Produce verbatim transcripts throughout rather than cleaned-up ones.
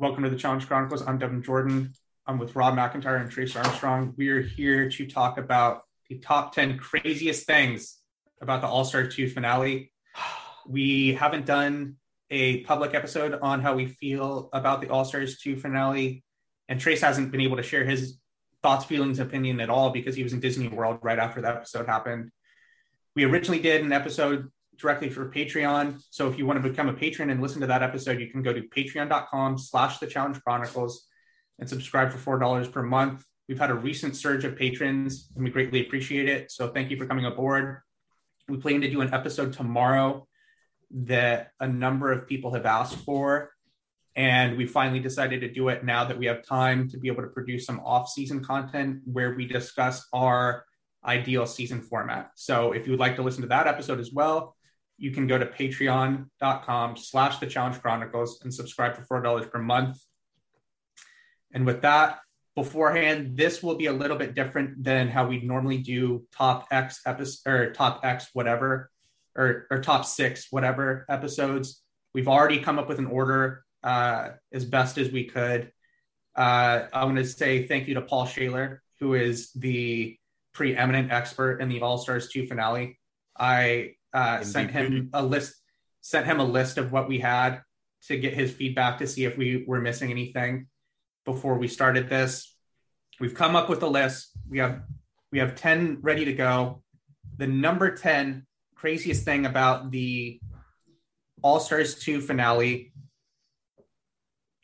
Welcome to the Challenge Chronicles. I'm Devin Jordan. I'm with Rob McIntyre and Trace Armstrong. We are here to talk about the top ten craziest things about the All-Stars two finale. We haven't done a public episode on how we feel about the All-Stars two finale, and Trace hasn't been able to share his thoughts, feelings, opinion at all because he was in Disney World right after that episode happened. We originally did an episode directly for Patreon. So if you want to become a patron and listen to that episode, you can go to patreon.com slash the Challenge Chronicles and subscribe for four dollars per month. We've had a recent surge of patrons and we greatly appreciate it. So thank you for coming aboard. We plan to do an episode tomorrow that a number of people have asked for. And we finally decided to do it now that we have time to be able to produce some off-season content where we discuss our ideal season format. So if you would like to listen to that episode as well, you can go to patreon.com slash the Challenge Chronicles and subscribe for four dollars per month. And with that, beforehand, this will be a little bit different than how we normally do top X episode or top X whatever, or, or top six whatever episodes. We've already come up with an order uh, as best as we could. Uh, I want to say thank you to Paul Shaler, who is the preeminent expert in the All-Stars two finale. I... Uh, sent him a list sent him a list of what we had to get his feedback to see if we were missing anything before we started this. We've come up with a list. We have we have ten ready to go. The number ten craziest thing about the All-Stars two finale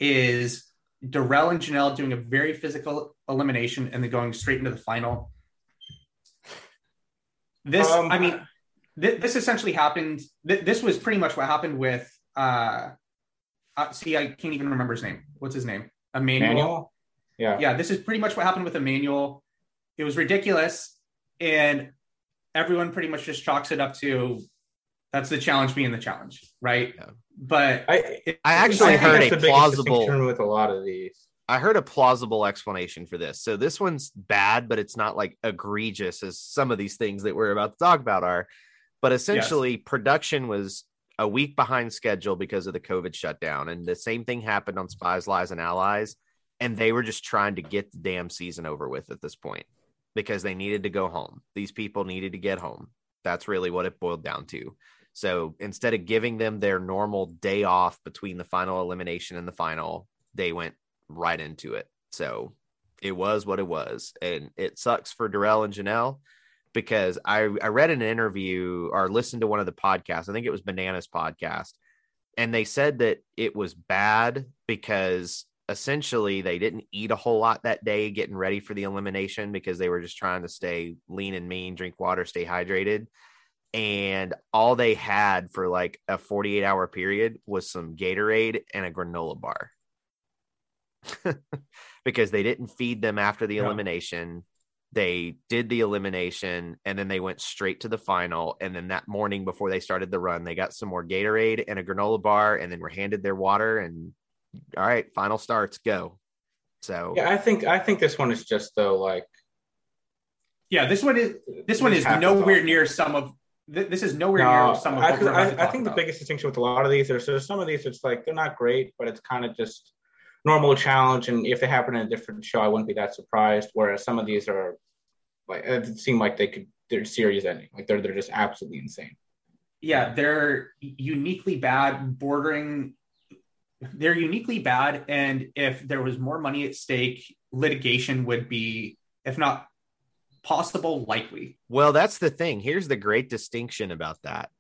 is Darrell and Janelle doing a very physical elimination and then going straight into the final. This, um, I mean... This essentially happened. This was pretty much what happened with. Uh, see, I can't even remember his name. What's his name? Emmanuel. Emmanuel? Yeah. Yeah. This is pretty much what happened with Emmanuel. It was ridiculous, and everyone pretty much just chalks it up to that's the challenge being the challenge, right? Yeah. But I, it, I actually I heard a plausible with a lot of these. I heard a plausible explanation for this. So this one's bad, but it's not like egregious as some of these things that we're about to talk about are. But essentially, yes. Production was a week behind schedule because of the COVID shutdown. And the same thing happened on Spies, Lies, and Allies. And they were just trying to get the damn season over with at this point because they needed to go home. These people needed to get home. That's really what it boiled down to. So instead of giving them their normal day off between the final elimination and the final, they went right into it. So it was what it was. And it sucks for Darrell and Janelle. Because I, I read an interview or listened to one of the podcasts. I think it was Bananas podcast. And they said that it was bad because essentially they didn't eat a whole lot that day getting ready for the elimination because they were just trying to stay lean and mean, drink water, stay hydrated. And all they had for like a forty-eight hour period was some Gatorade and a granola bar because they didn't feed them after the yeah. elimination. They did the elimination and then they went straight to the final. And then that morning before they started the run, they got some more Gatorade and a granola bar and then were handed their water and all right, final starts, go. So yeah, I think, I think this one is just though, like, yeah, this one is, this one is nowhere near some of, th- this is nowhere no, near some of, I, th- I, I think about. The biggest distinction with a lot of these are, so some of these, it's like, they're not great, but it's kind of just normal challenge, and if they happen in a different show, I wouldn't be that surprised. Whereas some of these are, like, it seemed like they could, they're series ending, like they're they're just absolutely insane. Yeah, they're uniquely bad, bordering. They're uniquely bad, and if there was more money at stake, litigation would be, if not possible, likely. Well, that's the thing. Here's the great distinction about that: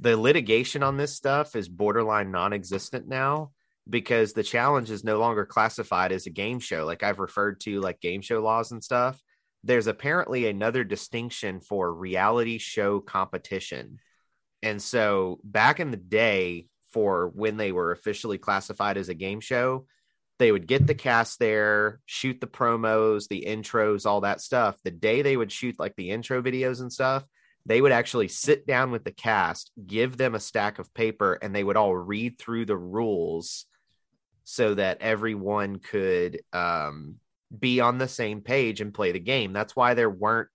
the litigation on this stuff is borderline non-existent now. Because the challenge is no longer classified as a game show. Like I've referred to like game show laws and stuff. There's apparently another distinction for reality show competition. And so back in the day for when they were officially classified as a game show, they would get the cast there, shoot the promos, the intros, all that stuff. The day they would shoot like the intro videos and stuff, they would actually sit down with the cast, give them a stack of paper, and they would all read through the rules so that everyone could um, be on the same page and play the game. That's why there weren't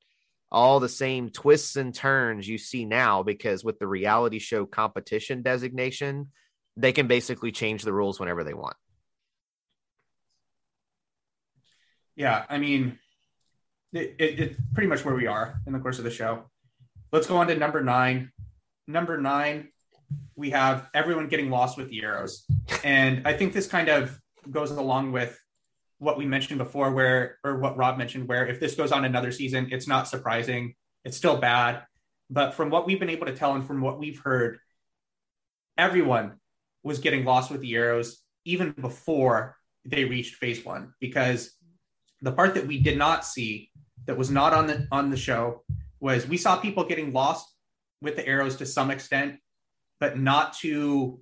all the same twists and turns you see now, because with the reality show competition designation, they can basically change the rules whenever they want. yeah, I mean, it, it, it's pretty much where we are in the course of the show. Let's go on to number nine. Number nine, we have everyone getting lost with the arrows. And I think this kind of goes along with what we mentioned before, where, or what Rob mentioned, where if this goes on another season, it's not surprising. It's still bad. But from what we've been able to tell and from what we've heard, everyone was getting lost with the arrows even before they reached phase one, because the part that we did not see that was not on the on the show was we saw people getting lost with the arrows to some extent, but not to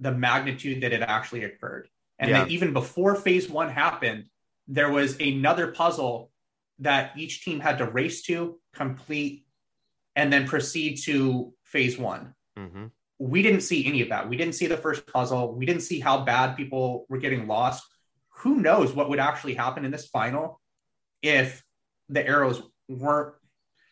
the magnitude that it actually occurred. And yeah. Then even before phase one happened, there was another puzzle that each team had to race to, complete, and then proceed to phase one. Mm-hmm. We didn't see any of that. We didn't see the first puzzle. We didn't see how bad people were getting lost. Who knows what would actually happen in this final if the arrows weren't,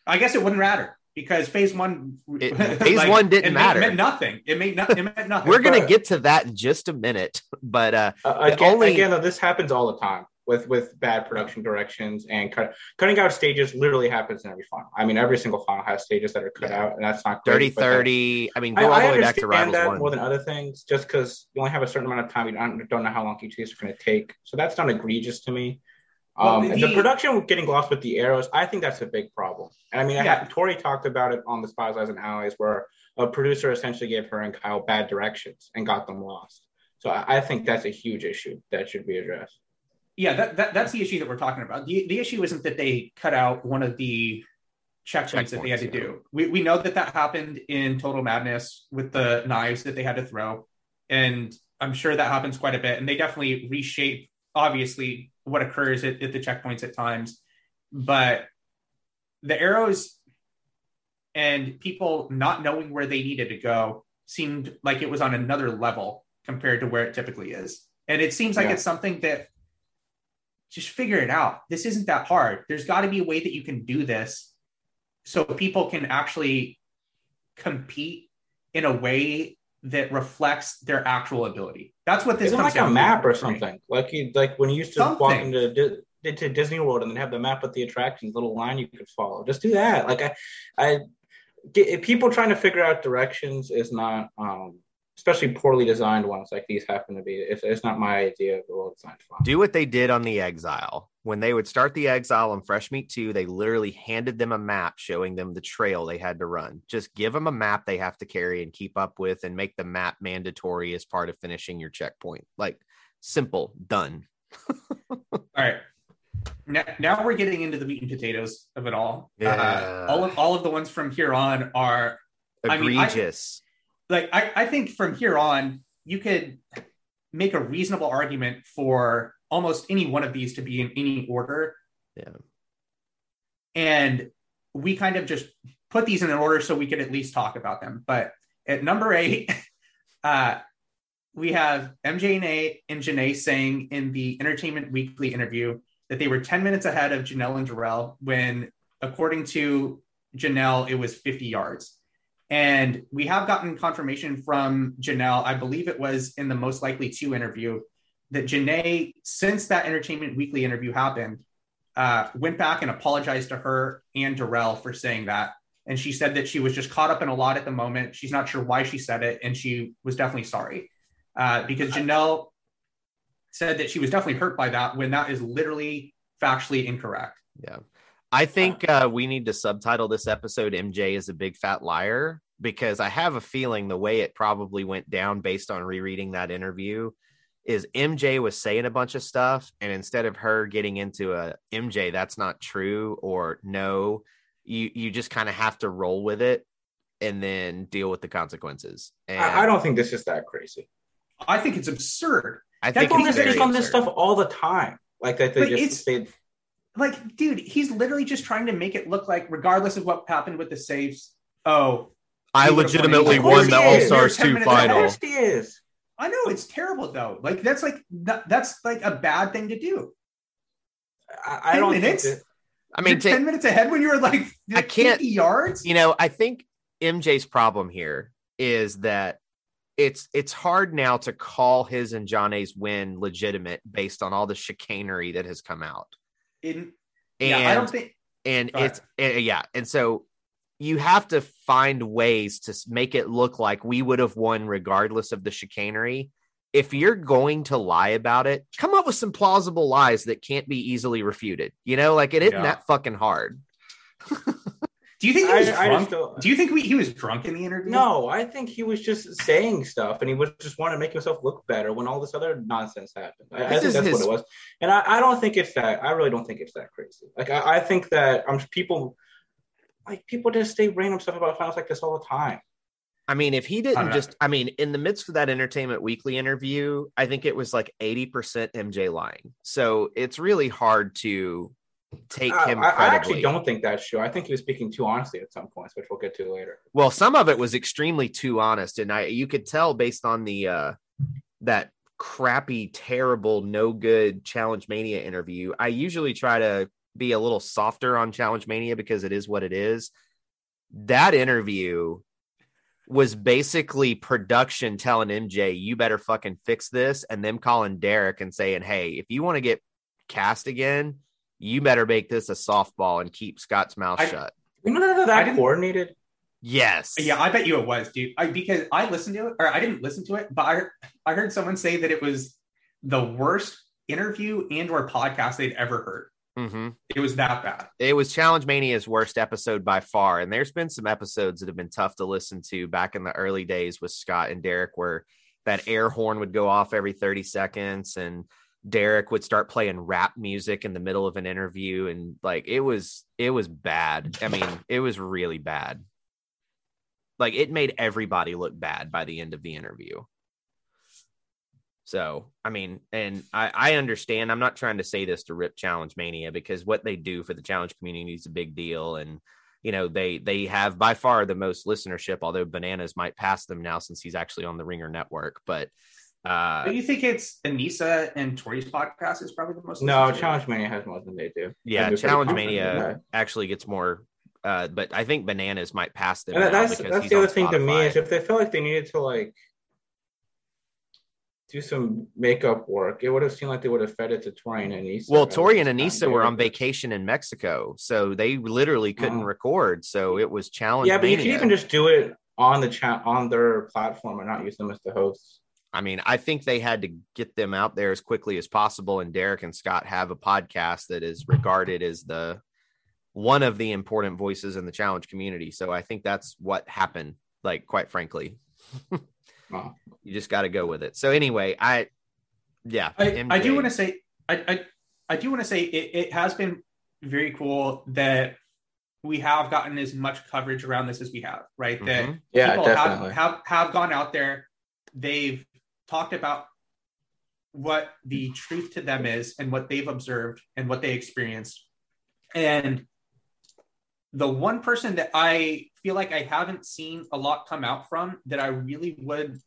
I guess it wouldn't matter. Because phase one, it, phase like, one didn't it matter. Made, it meant nothing. It made no, it meant nothing. We're going to get to that in just a minute, but uh, uh, again, only... again, this happens all the time with with bad production directions and cut, cutting out stages. Literally happens in every final. I mean, every single final has stages that are cut yeah. out, and that's not dirty thirty. That, I mean, go I, all the way back to Rivals that one. More than other things, just because you only have a certain amount of time, you don't, don't know how long each is going to take. So that's not egregious to me. Um, well, the, the production getting lost with the arrows, I think that's a big problem. And I mean, I yeah. have, Tori talked about it on the Spies, Lies and Allies, where a producer essentially gave her and Kyle bad directions and got them lost. So I, I think that's a huge issue that should be addressed. Yeah, that, that that's the issue that we're talking about. The, the issue isn't that they cut out one of the checkpoints that they had to yeah. do. We we know that that happened in Total Madness with the knives that they had to throw. And I'm sure that happens quite a bit. And they definitely reshape, obviously, what occurs at, at the checkpoints at times, but the arrows and people not knowing where they needed to go seemed like it was on another level compared to where it typically is. And it seems like yeah. it's something that just figure it out. This isn't that hard. There's got to be a way that you can do this so people can actually compete in a way that reflects their actual ability. That's what this is like, a map or something. Like you, like when you used to something. walk into into Disney World and they have the map with the attractions, little line you could follow. Just do that. Like I, I get, people trying to figure out directions is not, um, especially poorly designed ones like these happen to be. It's, it's not my idea of the well designed font. Do what they did on the Exile when they would start the Exile on Fresh Meat two. They literally handed them a map showing them the trail they had to run. Just give them a map they have to carry and keep up with, and make the map mandatory as part of finishing your checkpoint. Like, simple, done. All right. Now, now we're getting into the meat and potatoes of it all. Yeah. Uh, all of all of the ones from here on are egregious. I mean, I, like I, I think from here on you could make a reasonable argument for almost any one of these to be in any order. Yeah. And we kind of just put these in an order so we could at least talk about them. But at number eight, uh, we have M J and Janae saying in the Entertainment Weekly interview that they were ten minutes ahead of Janelle and Darrell when, according to Janelle, it was fifty yards. And we have gotten confirmation from Janelle, I believe it was in the Most Likely two interview, that Janae, since that Entertainment Weekly interview happened, uh, went back and apologized to her and Darrell for saying that. And she said that she was just caught up in a lot at the moment. She's not sure why she said it. And she was definitely sorry uh, because Janelle said that she was definitely hurt by that when that is literally factually incorrect. Yeah. I think uh, we need to subtitle this episode M J is a Big Fat Liar, because I have a feeling the way it probably went down based on rereading that interview is M J was saying a bunch of stuff, and instead of her getting into a M J, that's not true, or no, you you just kind of have to roll with it and then deal with the consequences. And I, I don't think this is that crazy. I think it's absurd. I think that's it's on this stuff all the time. Like that they but just they like, dude, he's literally just trying to make it look like, regardless of what happened with the saves, oh, I legitimately won the All-Stars two final. Of course he is. I know, it's terrible though. Like that's like that's like a bad thing to do. I, I don't minutes? think. That, I mean, t- ten minutes ahead when you were like, like I can't fifty yards. You know, I think M J's problem here is that it's it's hard now to call his and Johnny's win legitimate based on all the chicanery that has come out. In, yeah, and, I don't think, and All it's right. and, yeah, and so you have to find ways to make it look like we would have won regardless of the chicanery. If you're going to lie about it, come up with some plausible lies that can't be easily refuted. You know, like it isn't yeah. that fucking hard. Do you think he was I, drunk? I Do you think we, he was drunk in the interview? No, I think he was just saying stuff, and he was just wanting to make himself look better when all this other nonsense happened. I, I think that's his... what it was. And I, I don't think it's that. I really don't think it's that crazy. Like I, I think that um, people, like people, just say random stuff about finals like this all the time. I mean, if he didn't just, I mean, in the midst of that Entertainment Weekly interview, I think it was like eighty percent M J lying. So it's really hard to take him credibly. I actually don't think that's true. I think he was speaking too honestly at some points, which we'll get to later. Well, some of it was extremely too honest. And I, you could tell based on the, uh, that crappy, terrible, no good Challenge Mania interview. I usually try to be a little softer on Challenge Mania because it is what it is. That interview was basically production telling M J, you better fucking fix this, and them calling Derek and saying, hey, if you want to get cast again, you better make this a softball and keep Scott's mouth I, shut. You know that that coordinated? Yes. Yeah, I bet you it was, dude. I, because I listened to it, or I didn't listen to it, but I, I heard someone say that it was the worst interview and or podcast they'd ever heard. Mm-hmm. It was that bad. It was Challenge Mania's worst episode by far, and there's been some episodes that have been tough to listen to back in the early days with Scott and Derek, where that air horn would go off every thirty seconds and Derek would start playing rap music in the middle of an interview, and like it was it was bad. I mean, it was really bad. Like it made everybody look bad by the end of the interview. So, I mean, and I, I understand, I'm not trying to say this to rip Challenge Mania, because what they do for the challenge community is a big deal. And, you know, they, they have by far the most listenership, although Bananas might pass them now since he's actually on the Ringer network. But uh, do you think it's Anissa and Tori's podcast is probably the most? No, Challenge Mania has more than they do. Yeah. Challenge Mania actually gets more. Uh, but I think Bananas might pass them. And that's that's the other thing Spotify. To me is if they feel like they needed to like, do some makeup work, it would have seemed like they would have fed it to Tori and Anissa. Well, Tori and Anissa were on vacation in Mexico, so they literally couldn't oh. record. So it was challenging. Yeah, but you can even just do it on the chat on their platform and not use them as the hosts. I mean, I think they had to get them out there as quickly as possible. And Derek and Scott have a podcast that is regarded as the one of the important voices in the challenge community. So I think that's what happened, like, quite frankly. Wow. You just got to go with it. So anyway, I, yeah, I, I do want to say, I, I, I do want to say it, it has been very cool that we have gotten as much coverage around this as we have, right? Mm-hmm. That yeah, people have, have, have gone out there. They've talked about what the truth to them is and what they've observed and what they experienced. And the one person that I feel like I haven't seen a lot come out from that I really would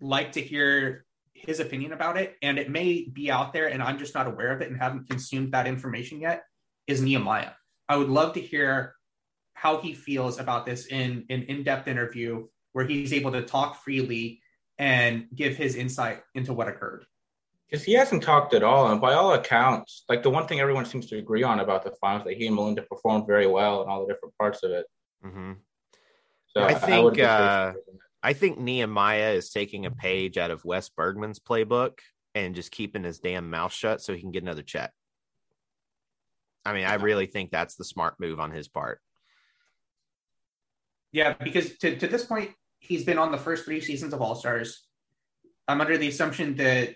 like to hear his opinion about it, and it may be out there and I'm just not aware of it and haven't consumed that information yet, is Nehemiah. I would love to hear how he feels about this in an in-depth interview where he's able to talk freely and give his insight into what occurred. Because he hasn't talked at all, and by all accounts, like the one thing everyone seems to agree on about the finals that he and Melinda performed very well in all the different parts of it. Mm-hmm. So I think I, uh, I think Nehemiah is taking a page out of Wes Bergman's playbook and just keeping his damn mouth shut so he can get another check. I mean, I really think that's the smart move on his part. Yeah, because to, to this point, he's been on the first three seasons of All-Stars. I'm under the assumption that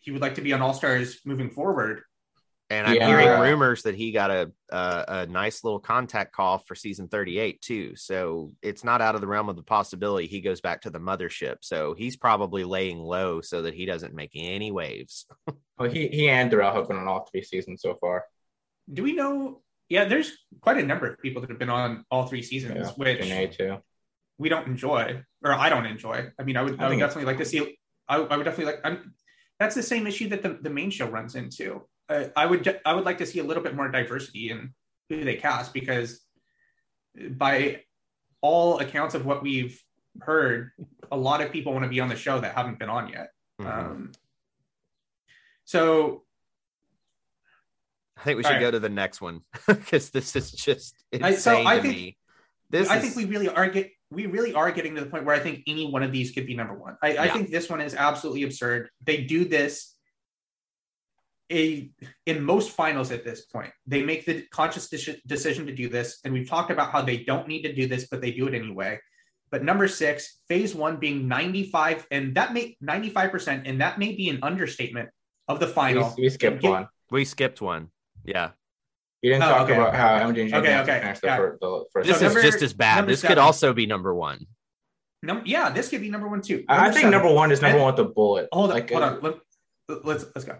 he would like to be on All-Stars moving forward. And I'm yeah. hearing rumors that he got a, a a nice little contact call for season thirty-eight too. So it's not out of the realm of the possibility he goes back to the mothership. So he's probably laying low so that he doesn't make any waves. Well, he, he and Darrell have been on all three seasons so far. Do we know? Yeah, there's quite a number of people that have been on all three seasons, yeah, which Janae too. We don't enjoy, or I don't enjoy. I mean, I would I, I would definitely like to see. I, I would definitely like. I'm. That's the same issue that the, the main show runs into. Uh, I would I would like to see a little bit more diversity in who they cast, because by all accounts of what we've heard, a lot of people want to be on the show that haven't been on yet. Mm-hmm. Um, so I think we should right. go to the next one because this is just insane I, so I to think, me. This I is... think we really are get we really are getting to the point where I think any one of these could be number one. I, yeah. I think this one is absolutely absurd. They do this a in most finals at this point. They make the conscious de- decision to do this, and we've talked about how they don't need to do this, but they do it anyway. But number six, phase one being ninety-five, and that may ninety-five percent, and that may be an understatement of the final. We, we skipped get, one. We skipped one. Yeah. You didn't oh, talk okay. about how M J okay, okay. the, the first. This so is number, just as bad. This seven. could also be number one. No, yeah, this could be number one too. Number I think seven. number one is number and, one with the bullet. Hold on, like, hold uh, on. Let, let's let's go.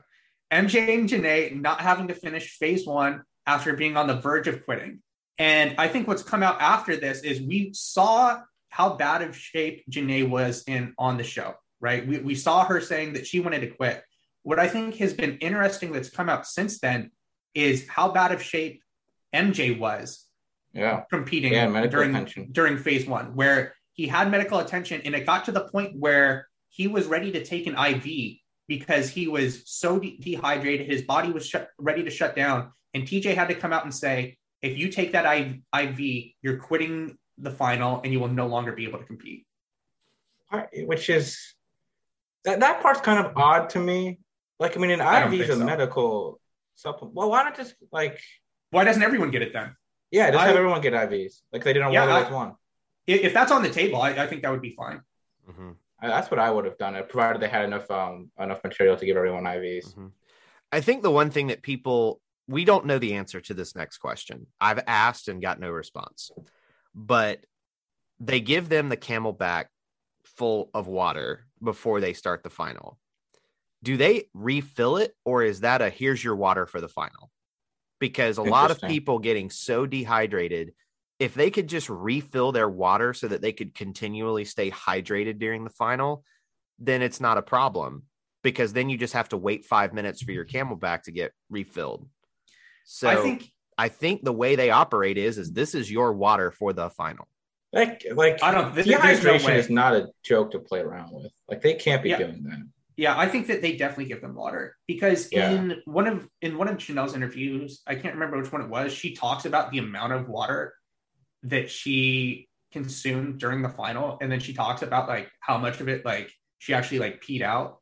M J and Janae not having to finish phase one after being on the verge of quitting. And I think what's come out after this is we saw how bad of shape Janae was in on the show, right? We we saw her saying that she wanted to quit. What I think has been interesting that's come out since then is how bad of shape M J was yeah. competing yeah, during, during phase one, where he had medical attention and it got to the point where he was ready to take an I V because he was so de- dehydrated. His body was sh- ready to shut down. And T J had to come out and say, if you take that I V, you're quitting the final and you will no longer be able to compete. Which is, that, that part's kind of odd to me. Like, I mean, an I V is a so. medical supplement. Well, why not just like... Why doesn't everyone get it then? Yeah, just I, have everyone get I Vs. Like they did on yeah, Water Life one. If that's on the table, I, I think that would be fine. Mm-hmm. That's what I would have done, provided they had enough um, enough material to give everyone I Vs. Mm-hmm. I think the one thing that people... We don't know the answer to this next question. I've asked and got no response. But they give them the camel back full of water before they start the final. Do they refill it, or is that a here's your water for the final? Because a lot of people getting so dehydrated, if they could just refill their water so that they could continually stay hydrated during the final, then it's not a problem, because then you just have to wait five minutes for your camel back to get refilled. So I think I think the way they operate is is this is your water for the final. Like, like I don't. This, dehydration no is not a joke to play around with. Like, they can't be yeah. doing that. Yeah, I think that they definitely give them water because yeah. in one of in one of Janelle's interviews, I can't remember which one it was, she talks about the amount of water that she consumed during the final, and then she talks about like how much of it like she actually like peed out,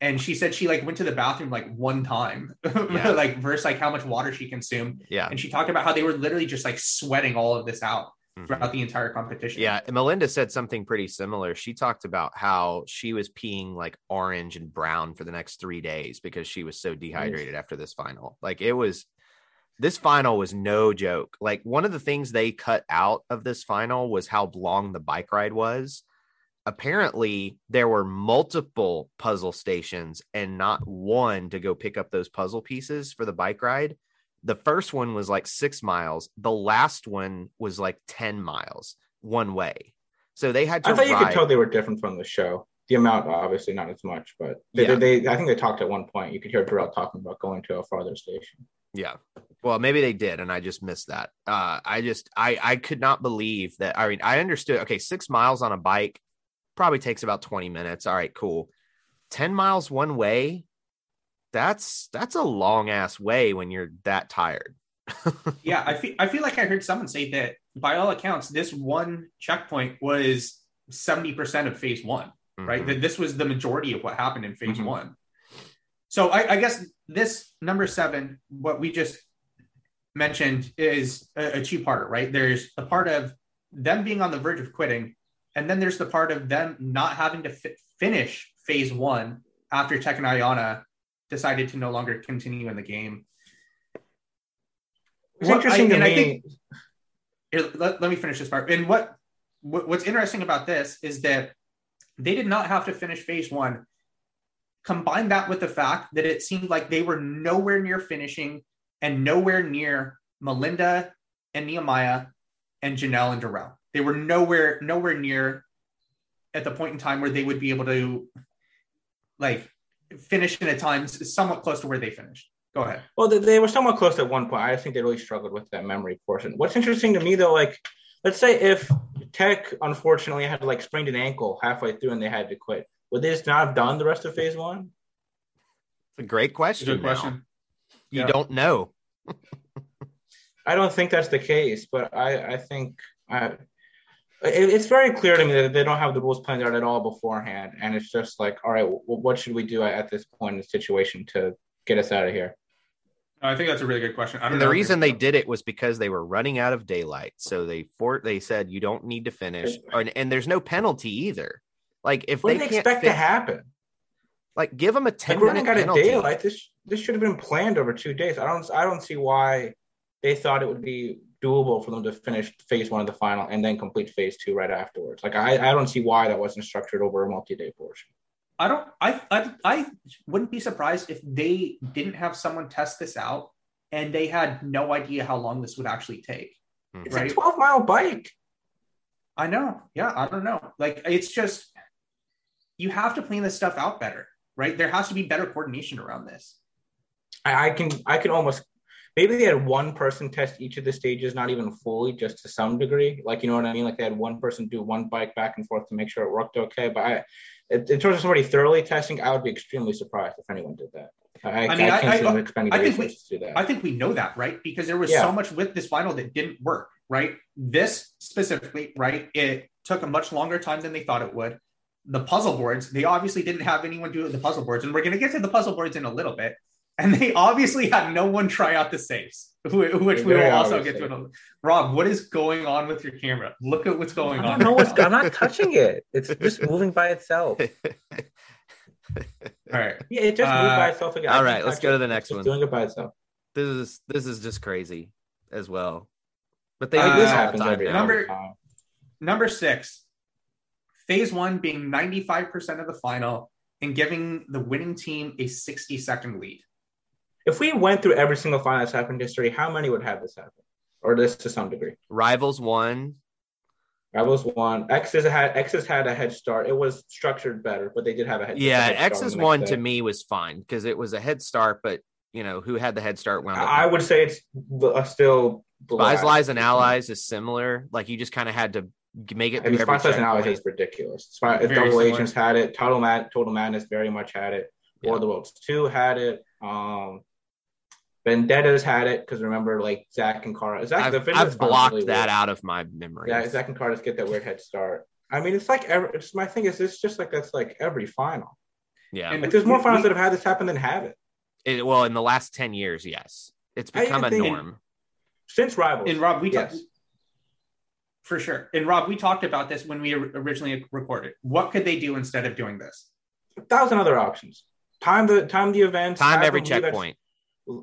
and she said she like went to the bathroom like one time, yeah. like versus like how much water she consumed. Yeah, and she talked about how they were literally just like sweating all of this out throughout mm-hmm. the entire competition. Yeah, and Melinda said something pretty similar. She talked about how she was peeing like orange and brown for the next three days because she was so dehydrated nice. after this final. Like, it was, this final was no joke. Like, one of the things they cut out of this final was how long the bike ride was. Apparently, there were multiple puzzle stations and not one to go pick up those puzzle pieces for the bike ride. The first one was like six miles. The last one was like ten miles one way. So they had to I thought ride. You could tell they were different from the show. The amount, obviously, not as much, but they, yeah. they, they I think they talked at one point. You could hear Darrell talking about going to a farther station. Yeah. Well, maybe they did, and I just missed that. Uh, I just, I, I could not believe that. I mean, I understood. Okay, six miles on a bike probably takes about twenty minutes. All right, cool. ten miles one way. That's that's a long ass way when you're that tired. yeah, I feel I feel like I heard someone say that by all accounts, this one checkpoint was seventy percent of phase one, mm-hmm. right? That this was the majority of what happened in phase mm-hmm. one. So I, I guess this number seven, what we just mentioned, is a, a two-parter, right? There's the part of them being on the verge of quitting, and then there's the part of them not having to f- finish phase one after Tech and Ayana decided to no longer continue in the game. It's what, interesting I, to and me. I think, here, let, let me finish this part. And what, what what's interesting about this is that they did not have to finish phase one. Combine that with the fact that it seemed like they were nowhere near finishing and nowhere near Melinda and Nehemiah and Janelle and Darrell. They were nowhere nowhere near at the point in time where they would be able to like finish in a time somewhat close to where they finished. Go ahead. Well, they were somewhat close at one point. I think they really struggled with that memory portion. What's interesting to me, though, like, let's say if Tech, unfortunately, had, like, sprained an ankle halfway through and they had to quit, would they just not have done the rest of phase one? It's a great question. Good question. You yeah. don't know. I don't think that's the case, but I, I think I, it, it's very clear to me that they don't have the rules planned out at all beforehand. And it's just like, all right, w- what should we do at this point in the situation to get us out of here? I think that's a really good question. I don't and know the reason they did it was because they were running out of daylight. So they for, they said, you don't need to finish. And, and there's no penalty either. Like if what they, they can't expect fit, to happen, like give them a ten like, minute penalty. Out of daylight. This, this should have been planned over two days. I don't, I don't see why they thought it would be doable for them to finish phase one of the final and then complete phase two right afterwards. Like I, I don't see why that wasn't structured over a multi-day portion. I don't. I, I I wouldn't be surprised if they didn't have someone test this out, and they had no idea how long this would actually take. It's right? a twelve mile bike. I know. Yeah, I don't know. Like it's just you have to plan this stuff out better, right? There has to be better coordination around this. I, I can. I can almost. Maybe they had one person test each of the stages, not even fully, just to some degree. Like, you know what I mean? Like they had one person do one bike back and forth to make sure it worked okay. But I, in terms of somebody thoroughly testing, I would be extremely surprised if anyone did that. I, I mean, I, I can't I, see them expending resources to do that. I think we know that, right? Because there was yeah. so much with this final that didn't work, right? This specifically, right? It took a much longer time than they thought it would. The puzzle boards, they obviously didn't have anyone do the puzzle boards. And we're going to get to the puzzle boards in a little bit. And they obviously had no one try out the safes, which we will also get to. Rob, what is going on with your camera? Look at what's going on. No, I'm not touching it. It's just moving by itself. All right. Yeah, it just uh, moved by itself again. All right, let's go to the next one. Doing it by itself. This is this is just crazy as well. But they uh, this happens every number time. Number six, phase one being ninety-five percent of the final and giving the winning team a sixty second lead. If we went through every single final that's happened in history, how many would have this happen? Or this to some degree? Rivals won. Rivals won. X's had X's had a head start. It was structured better, but they did have a head yeah, start. Yeah, X's one to me was fine because it was a head start, but you know, who had the head start wound up. I would say it's still Spies, Lies, and Allies is similar. Like you just kind of had to make it. I mean, Spies, Lies, and Allies is ridiculous. Spy, Double similar. Agents had it. Total Mad, Total Madness very much had it. Yeah. War of the Worlds two had it. Um, Vendetta's had it because remember, like Zach and Kara. Zach, I've, the I've blocked really that weird. Out of my memory. Yeah, Zach and Kara just get that weird head start. I mean, it's like every, it's my thing is it's just like that's like every final. Yeah, and like there's more finals we, that have had this happen than have it. it. Well, in the last ten years, yes, it's become a norm in, since Rivals. And Rob, we yes. talked for sure. And Rob, we talked about this when we originally recorded. What could they do instead of doing this? A thousand other options. Time the time the events. Time every checkpoint.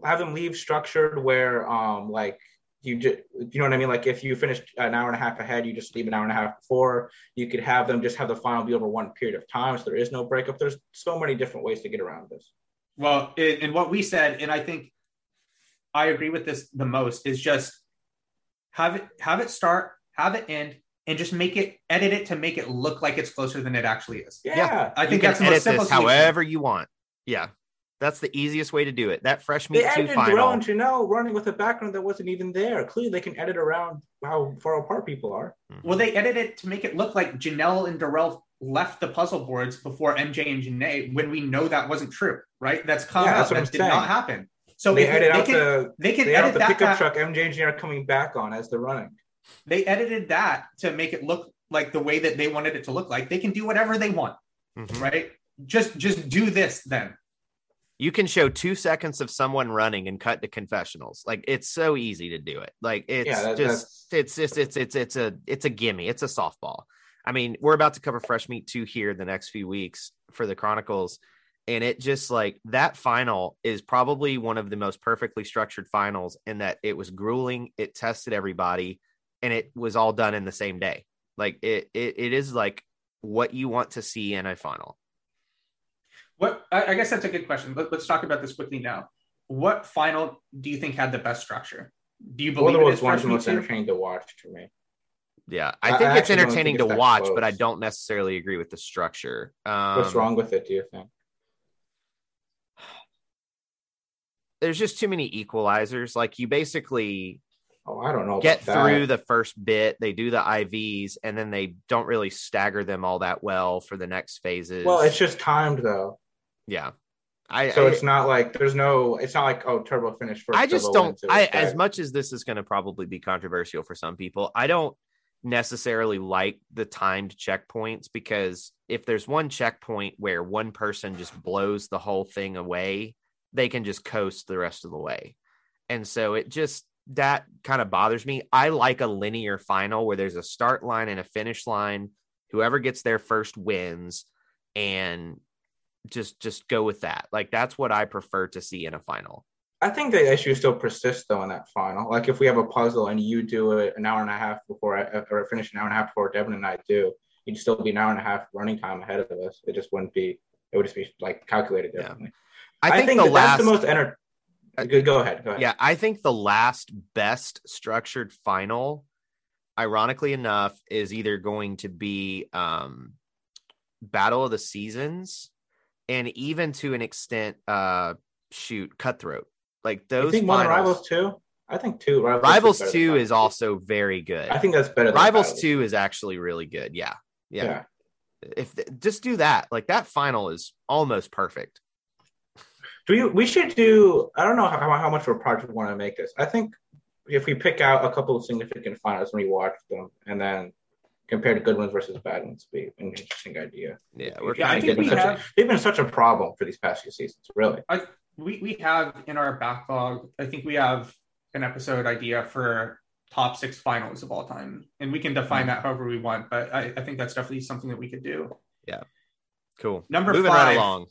Have them leave structured where, um, like you just, you know what I mean. Like if you finished an hour and a half ahead, you just leave an hour and a half before. You could have them just have the final be over one period of time, so there is no breakup. There's so many different ways to get around this. Well, it, and what we said, and I think I agree with this the most, is just have it have it start, have it end. And just make it, edit it to make it look like it's closer than it actually is. Yeah, yeah. I think that's the most simple. However you want. Yeah, that's the easiest way to do it. That Fresh Meat two final. They edited Darrell and Janelle running with a background that wasn't even there. Clearly, they can edit around how far apart people are. Well, they edited it to make it look like Janelle and Darrell left the puzzle boards before M J and Janae, when we know that wasn't true, right? That's come yeah, out. That's what that I'm did saying. Not happen. So they edit out the they can edit the pickup truck M J and Janae are coming back on as they're running. They edited that to make it look like the way that they wanted it to look like. They can do whatever they want, mm-hmm. right? Just just do this then. You can show two seconds of someone running and cut to confessionals. Like it's so easy to do it. Like it's yeah, that, just it's just it's it's it's a it's a gimme. It's a softball. I mean, we're about to cover Fresh Meat two here the next few weeks for the Chronicles. And it just like that final is probably one of the most perfectly structured finals in that it was grueling, it tested everybody. And it was all done in the same day. Like it, it, it is like what you want to see in a final. What I, I guess that's a good question. Let, let's talk about this quickly now. What final do you think had the best structure? Do you believe it is one of the most entertaining to watch to me? Yeah, I, I think I it's entertaining think it's to watch, close. But I don't necessarily agree with the structure. Um, What's wrong with it? Do you think? There's just too many equalizers. Like you basically. Oh, I don't know. Get through the first bit. They do the I Vs, and then they don't really stagger them all that well for the next phases. Well, it's just timed though. Yeah, I, so I, it's not like there's no, it's not like, oh, turbo finish first. I just don't, I, as much as this is going to probably be controversial for some people, I don't necessarily like the timed checkpoints, because if there's one checkpoint where one person just blows the whole thing away, they can just coast the rest of the way. And so it just, that kind of bothers me. I like a linear final where there's a start line and a finish line. Whoever gets there first wins, and just just go with that. Like, that's what I prefer to see in a final. I think the issue still persists though in that final. Like, if we have a puzzle and you do it an hour and a half before I, or finish an hour and a half before Devin and I do, you'd still be an hour and a half running time ahead of us. It just wouldn't be, it would just be like calculated differently. Yeah. I, think I think the that last, that's the most enter- Good, go ahead, go ahead. Yeah, I think the last best structured final, ironically enough, is either going to be um, Battle of the Seasons, and even to an extent, uh, shoot, Cutthroat. Like those. You think finals, one of Rivals two? I think two. Rivals, Rivals two is also very good. I think that's better. Than Rivals two is actually really good. Yeah, yeah. yeah. If just do that, like that final is almost perfect. We we should do, I don't know how, how much of a project we want to make this. I think if we pick out a couple of significant finals and we watch them and then compare the good ones versus bad ones would be an interesting idea. Yeah, we're yeah, I think we have, a, they've been such a problem for these past few seasons, really. I, we, we have in our backlog, I think we have an episode idea for top six finals of all time. And we can define mm-hmm. that however we want, but I, I think that's definitely something that we could do. Yeah. Cool. Number Moving five. Right along.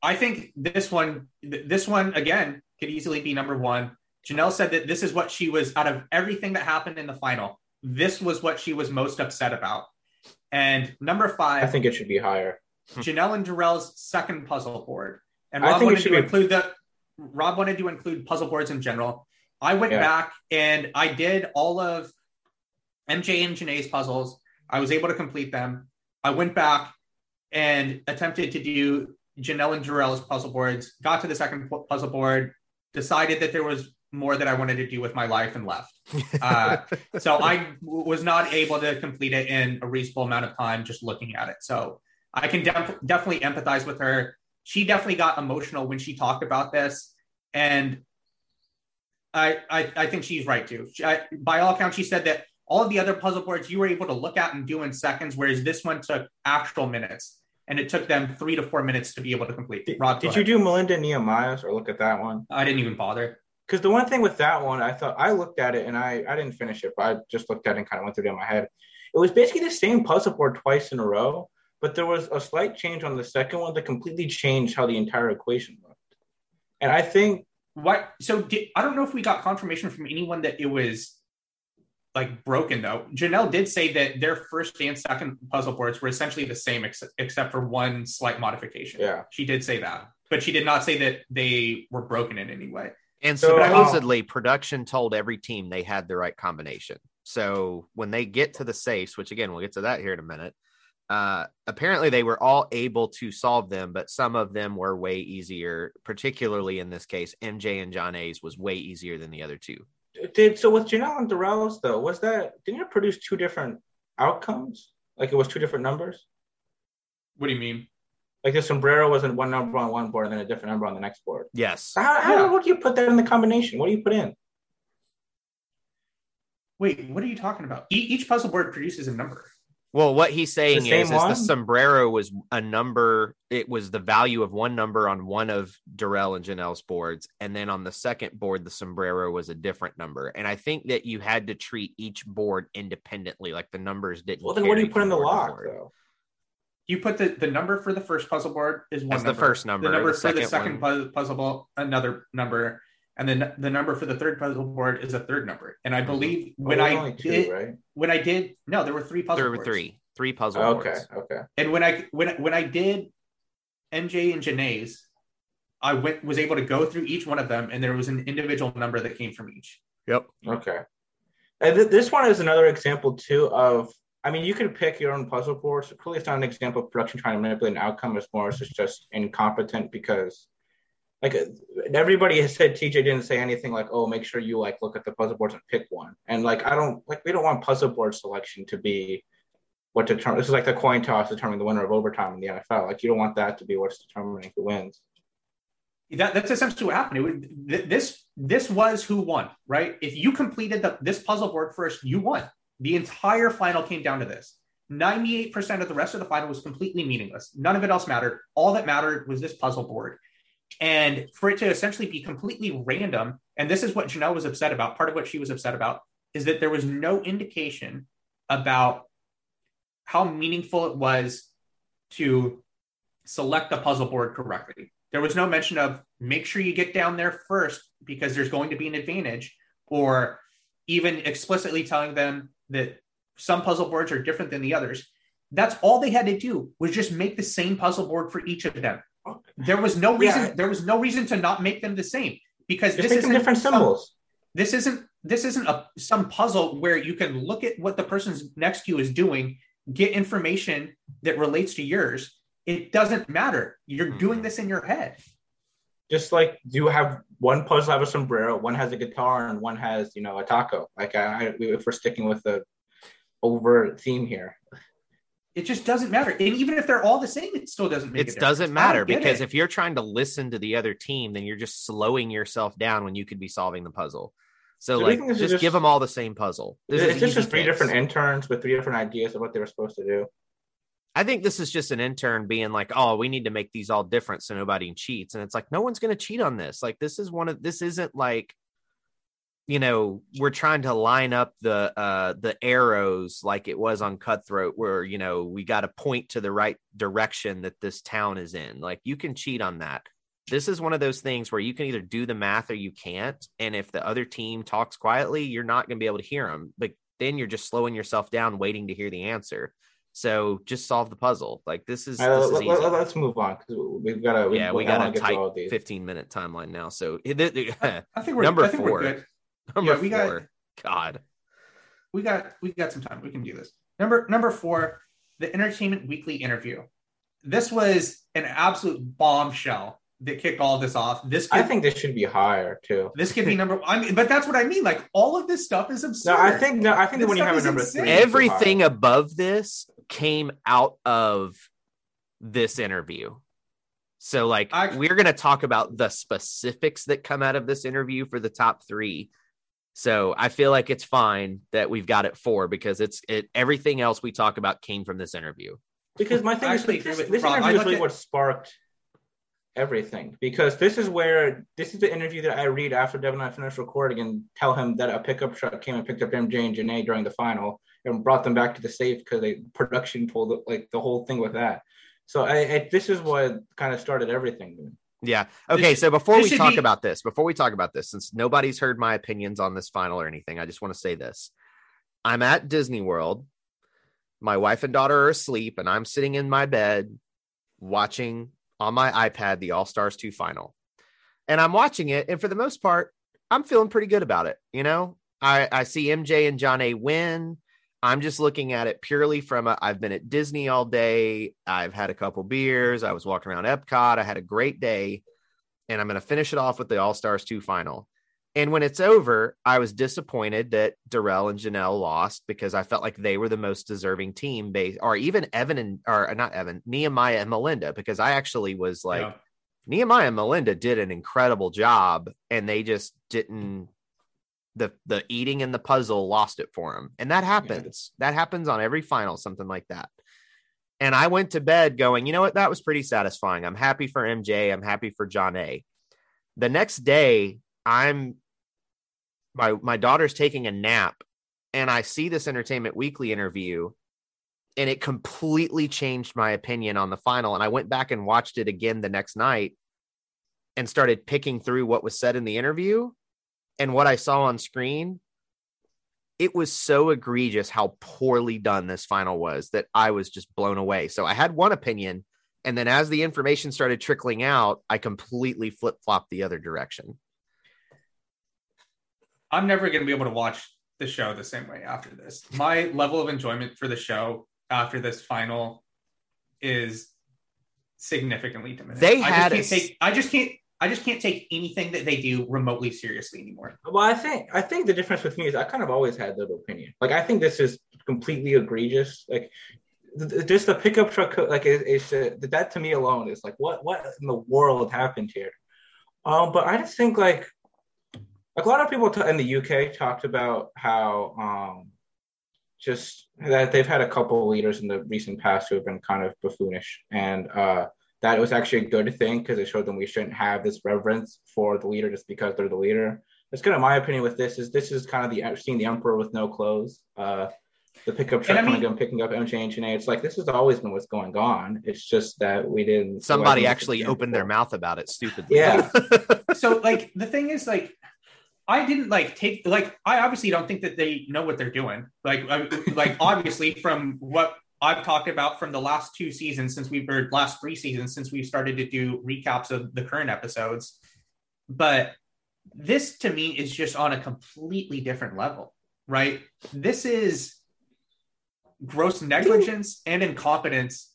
I think this one, th- this one again, could easily be number one. Janelle said that this is what she was, out of everything that happened in the final, this was what she was most upset about. And number five, I think it should be higher. Janelle and Darrell's second puzzle board. And Rob wanted to be... include the. Rob wanted to include puzzle boards in general. I went yeah. back and I did all of M J and Janae's puzzles. I was able to complete them. I went back and attempted to do Janelle and Darrell's puzzle boards, got to the second puzzle board, decided that there was more that I wanted to do with my life, and left. Uh, so I w- was not able to complete it in a reasonable amount of time just looking at it. So I can def- definitely empathize with her. She definitely got emotional when she talked about this. And I I, I think she's right too. She, I, by all accounts, she said that all of the other puzzle boards you were able to look at and do in seconds, whereas this one took actual minutes. And it took them three to four minutes to be able to complete. Rob, did you do Melinda and Nehemiah's or look at that one? I didn't even bother. Because the one thing with that one, I thought I looked at it and I, I didn't finish it, but I just looked at it and kind of went through it in my head. It was basically the same puzzle board twice in a row, but there was a slight change on the second one that completely changed how the entire equation looked. And I think what so did, I don't know if we got confirmation from anyone that it was like broken though. Janelle did say that their first and second puzzle boards were essentially the same ex- except for one slight modification. Yeah. She did say that, but she did not say that they were broken in any way. And so, supposedly um, production told every team they had the right combination. So when they get to the safes, which again, we'll get to that here in a minute. Uh, apparently they were all able to solve them, but some of them were way easier, particularly in this case, M J and Janae's was way easier than the other two. Did so with Janelle and Darrell's though, was that didn't it produce two different outcomes? Like it was two different numbers? What do you mean? Like the sombrero wasn't one number on one board and then a different number on the next board. Yes. How, how yeah. What do you put that in the combination? What do you put in? Wait, what are you talking about? E- each puzzle board produces a number. Well, what he's saying is, is the sombrero was a number. It was the value of one number on one of Darrell and Janelle's boards. And then on the second board, the sombrero was a different number. And I think that you had to treat each board independently. Like the numbers didn't. Well, then what do you put in the lock, though? You put the, the number for the first puzzle board is one number. That's the first number. The number for the second puzzle board, another number. And then the number for the third puzzle board is a third number. And I believe when oh, I two, did, right? when I did, no, there were three puzzle boards. There were boards. three, three puzzle oh, okay, boards. Okay, okay. And when I when when I did M J and Janae's, I went was able to go through each one of them, and there was an individual number that came from each. Yep. Okay. And th- this one is another example too of, I mean, you could pick your own puzzle boards. Clearly, it's not an example of production trying to manipulate an outcome. It's more, it's just incompetent because. Like everybody has said, T J didn't say anything like, "Oh, make sure you like look at the puzzle boards and pick one." And like, I don't like we don't want puzzle board selection to be what determines. This is like the coin toss determining the winner of overtime in the N F L. Like, you don't want that to be what's determining who wins. that, that's essentially what happened. It, this this was who won, right? If you completed the, this puzzle board first, you won. The entire final came down to this. ninety-eight percent of the rest of the final was completely meaningless. None of it else mattered. All that mattered was this puzzle board. And for it to essentially be completely random, and this is what Janelle was upset about, part of what she was upset about, is that there was no indication about how meaningful it was to select the puzzle board correctly. There was no mention of make sure you get down there first because there's going to be an advantage, or even explicitly telling them that some puzzle boards are different than the others. That's all they had to do, was just make the same puzzle board for each of them. There was no reason. Yeah. There was no reason to not make them the same, because just this isn't different some, symbols. This isn't this isn't a some puzzle where you can look at what the person's next to you is doing, get information that relates to yours. It doesn't matter. You're mm-hmm. doing this in your head. Just like you have one puzzle have a sombrero, one has a guitar, and one has, you know, a taco. Like I, I if we're sticking with the overt theme here. It just doesn't matter. And even if they're all the same, it still doesn't make a difference. It doesn't matter, because if you're trying to listen to the other team, then you're just slowing yourself down when you could be solving the puzzle. So, so like, just, just give them all the same puzzle. This it's is just, just three different interns with three different ideas of what they were supposed to do. I think this is just an intern being like, oh, we need to make these all different so nobody cheats. And it's like, no one's going to cheat on this. Like, this is one of, this isn't like, you know, we're trying to line up the uh, the arrows like it was on Cutthroat, where, you know, we got to point to the right direction that this town is in. Like, you can cheat on that. This is one of those things where you can either do the math or you can't. And if the other team talks quietly, you're not going to be able to hear them. But then you're just slowing yourself down, waiting to hear the answer. So just solve the puzzle. Like, this is, uh, this let, is easy. Let's move on, because we've got to. We, yeah, we got a tight fifteen minute timeline now. So it, it, it, I, I think we're number I think four. We're good. Number yeah, we four. Got, God, we got we got some time. We can do this. Number number four, the Entertainment Weekly interview. This was an absolute bombshell that kicked all this off. This could, I think this should be higher too. This could be number. I mean, but that's what I mean. Like, all of this stuff is absurd. No, I think no. I think that when you have a number three, everything above this came out of this interview. So, like, I, we're going to talk about the specifics that come out of this interview for the top three. So I feel like it's fine that we've got it four, because it's it everything else we talk about came from this interview. Because my thing Actually, is like, this, this interview is really at... what sparked everything. Because this is where this is the interview that I read after Devin and I finished recording and tell him that a pickup truck came and picked up M J and Janae during the final and brought them back to the safe because they production pulled like the whole thing with that. So I, I this is what kind of started everything. Yeah. Okay. So before we talk about this, before we talk about this, since nobody's heard my opinions on this final or anything, I just want to say this. I'm at Disney World. My wife and daughter are asleep, and I'm sitting in my bed watching on my iPad the All-Stars two final. And I'm watching it, and for the most part, I'm feeling pretty good about it. You know, I, I see M J and Janae win. I'm just looking at it purely from a, I've been at Disney all day. I've had a couple beers. I was walking around Epcot. I had a great day, and I'm going to finish it off with the All-Stars two final. And when it's over, I was disappointed that Darrell and Janelle lost, because I felt like they were the most deserving team based, or even Evan and, or not Evan, Nehemiah and Melinda, because I actually was like, yeah. Nehemiah and Melinda did an incredible job, and they just didn't, the the eating and the puzzle lost it for him. And that happens. Yeah. That happens on every final, something like that. And I went to bed going, you know what? That was pretty satisfying. I'm happy for M J. I'm happy for Janae. The next day, I'm my my daughter's taking a nap, and I see this Entertainment Weekly interview, and it completely changed my opinion on the final. And I went back and watched it again the next night and started picking through what was said in the interview. And what I saw on screen, it was so egregious how poorly done this final was that I was just blown away. So I had one opinion, and then as the information started trickling out, I completely flip-flopped the other direction. I'm never going to be able to watch the show the same way after this. My level of enjoyment for the show after this final is significantly diminished. They had I just can't a... take, I just can't... I just can't take anything that they do remotely seriously anymore. Well, I think I think the difference with me is I kind of always had that opinion. Like, I think this is completely egregious. Like, th- just the pickup truck, like, it, it's uh, that to me alone is like, what what in the world happened here? Um, but I just think like, like a lot of people t- in the U K talked about how um, just that they've had a couple of leaders in the recent past who have been kind of buffoonish, and uh, that it was actually a good thing because it showed them we shouldn't have this reverence for the leader just because they're the leader. That's kind of my opinion with this. Is this is kind of the seeing the emperor with no clothes, uh, the pickup truck coming and picking up M J and Janae. It's like this has always been what's going on. It's just that we didn't. Somebody actually opened their mouth about it stupidly. Yeah. So like the thing is like. I didn't like take like I obviously don't think that they know what they're doing. Like, I, like obviously from what I've talked about from the last two seasons since we've or last three seasons since we've started to do recaps of the current episodes, but this to me is just on a completely different level, right? This is gross negligence and incompetence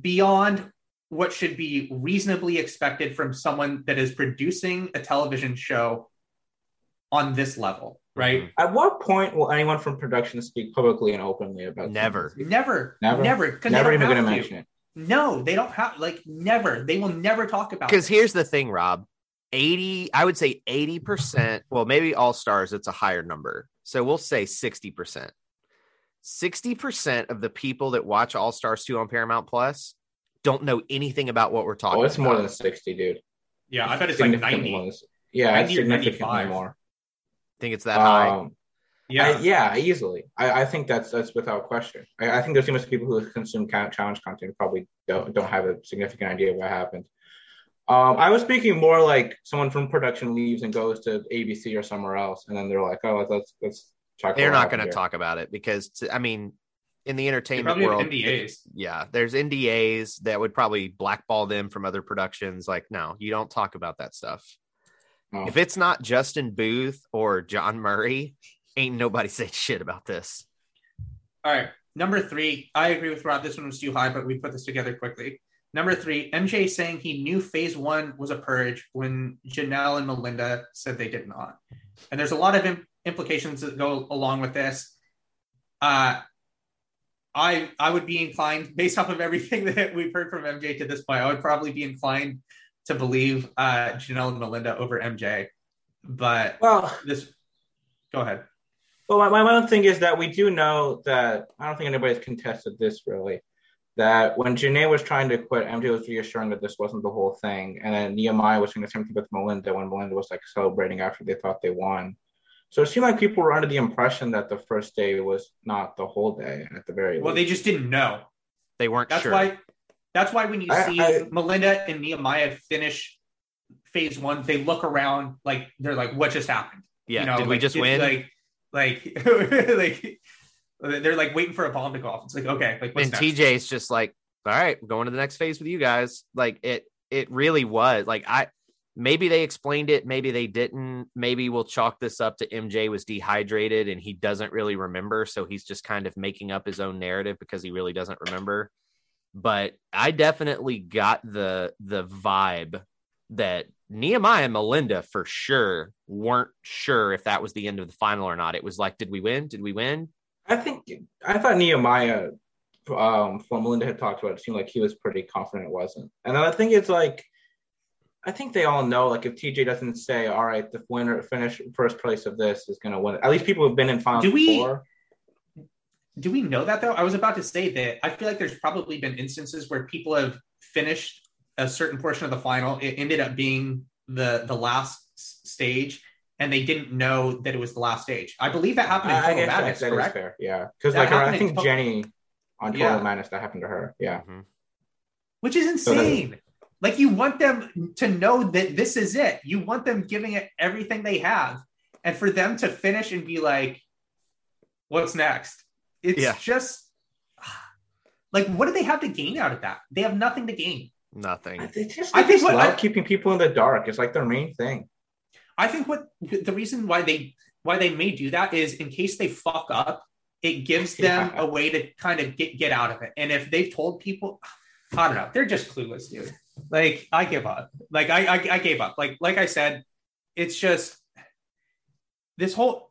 beyond what should be reasonably expected from someone that is producing a television show. On this level, right? At what point will anyone from production speak publicly and openly about never, this? Never, never, never, never even going to mention it? No, they don't have like never. They will never talk about. Because here's the thing, Rob. Eighty, I would say eighty percent. Well, maybe All Stars, it's a higher number. So we'll say sixty percent. Sixty percent of the people that watch All Stars two on Paramount Plus don't know anything about what we're talking. Oh, it's about. More than sixty, dude. Yeah, I bet it's like ninety. Ones. Yeah, ninety, it's significantly more. Think it's that um, high? Yeah, I, yeah, easily. I, I think that's that's without question. I, I think there's too much people who consume challenge content probably don't, don't have a significant idea of what happened. Um, I was speaking more like someone from production leaves and goes to A B C or somewhere else, and then they're like, "Oh, let's let's talk." They're not going to talk about it because I mean, in the entertainment world, N D As. Yeah, there's N D As that would probably blackball them from other productions. Like, no, you don't talk about that stuff. Oh. If it's not Justin Booth or John Murray, ain't nobody saying shit about this. All right. Number three. I agree with Rob. This one was too high, but we put this together quickly. Number three, M J saying he knew phase one was a purge when Janelle and Melinda said they did not. And there's a lot of im- implications that go along with this. Uh, I, I would be inclined, based off of everything that we've heard from M J to this point, I would probably be inclined to believe uh, Janelle and Melinda over M J, but well, this. Go ahead. Well, my, my own thing is that we do know that I don't think anybody's contested this really. That when Janae was trying to quit, M J was reassuring that this wasn't the whole thing, and then Nehemiah was doing the same thing with Melinda when Melinda was like celebrating after they thought they won. So it seemed like people were under the impression that the first day was not the whole day at the very. Well, least. They just didn't know. They weren't. That's sure. Why. That's why when you I, see I, Melinda and Nehemiah finish phase one, they look around like they're like, "What just happened?" Yeah, you know, did like, we just did, win? Like, like, like they're like waiting for a bomb to go off. It's like, okay, like what's and next? T J's just like, "All right, we're going to the next phase with you guys." Like it, it really was like I maybe they explained it, maybe they didn't. Maybe we'll chalk this up to M J was dehydrated and he doesn't really remember, so he's just kind of making up his own narrative because he really doesn't remember. But I definitely got the the vibe that Nehemiah and Melinda for sure weren't sure if that was the end of the final or not. It was like, did we win? Did we win? I think I thought Nehemiah um, from Melinda had talked about it. It seemed like he was pretty confident it wasn't. And I think it's like, I think they all know, like if T J doesn't say, all right, the winner finish first place of this is going to win. At least people who've been in finals Do we- before. Do we know that, though? I was about to say that I feel like there's probably been instances where people have finished a certain portion of the final. It ended up being the the last stage, and they didn't know that it was the last stage. I believe that happened in Total I guess Madness, that, that correct? Is fair. Yeah, because like I think Total... Jenny on Total yeah. Madness, that happened to her. Yeah. Mm-hmm. Which is insane. So like, you want them to know that this is it. You want them giving it everything they have. And for them to finish and be like, what's next? It's yeah. just like, what do they have to gain out of that? They have nothing to gain. Nothing. It's just, I think what I, keeping people in the dark is like their main thing. I think what the reason why they why they may do that is in case they fuck up, it gives them yeah. a way to kind of get, get out of it. And if they've told people, I don't know, they're just clueless, dude. Like I give up. Like I I, I gave up. Like like I said, it's just this whole.